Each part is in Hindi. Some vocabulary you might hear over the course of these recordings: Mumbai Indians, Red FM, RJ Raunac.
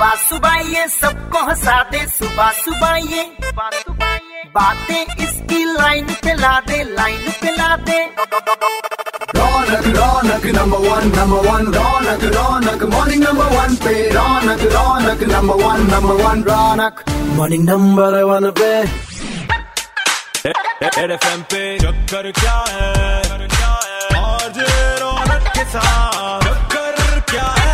सुबह ये सबको हंसा दे, सुबह ये बातें इसकी लाइन पे ला दे, Raunak Raunak number one Raunak Raunak morning number one पे Raunak Raunak number one Raunak morning number one पे रेड एफएम पे चक्कर क्या है आरजे रौनक के साथ। चक्कर क्या है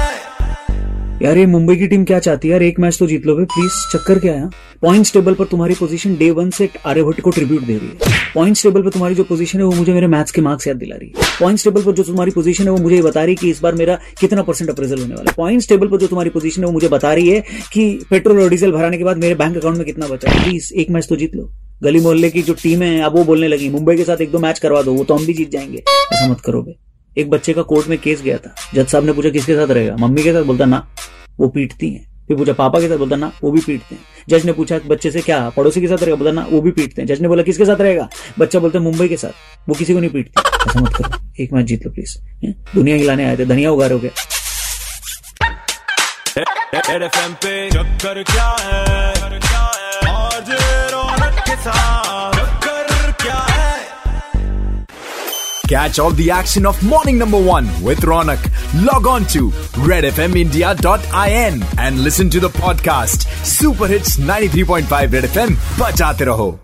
यार, ये मुंबई की टीम क्या चाहती है यार, एक मैच तो जीत लो भाई प्लीज। चक्कर क्या है, पॉइंट्स टेबल पर तुम्हारी पोजीशन डे वन से आर्यभट्ट को ट्रिब्यूट दे रही है। पॉइंट्स टेबल पर तुम्हारी जो पोजीशन है वो मुझे मेरे मैथ्स के मार्क्स याद दिला रही है। पॉइंट्स टेबल पर जो तुम्हारी पोजीशन है वो मुझे बता रही है कि इस बार मेरा कितना परसेंट अप्रेजल होने वाला है। पॉइंट्स टेबल पर जो तुम्हारी पोजीशन है वो मुझे बता रही है कि पेट्रोल और डीजल भराने के बाद मेरे बैंक अकाउंट में कितना बचा है। प्लीज एक मैच तो जीत लो। गली मोहल्ले की जो टीम है अब वो बोलने लगी मुंबई के साथ एक दो मैच करवा दो वो तो हम भी जीत जाएंगे। ऐसा मत करो बे। एक बच्चे का कोर्ट में केस गया था, जज साहब ने पूछा किसके साथ रहेगा, मम्मी के साथ, बोलता ना वो पीटती है। फिर पूछा पापा के साथ, बोलता ना वो भी पीटते हैं। जज ने पूछा बच्चे से क्या पड़ोसी के साथ रहेगा, बोलता ना वो भी पीटते हैं। जज ने बोला किसके साथ रहेगा, बच्चा बोलता है मुंबई के साथ, वो किसी को नहीं पीटते। ऐसा मत करो, एक मैच जीत लो प्लीज। दुनिया हिलाने आए थे, धनिया उगा रहे हो क्या? Catch all the action of Morning No. 1 with Raunac. Log on to redfmindia.in and listen to the podcast. Super Hits 93.5 Red FM. बजाते रहो.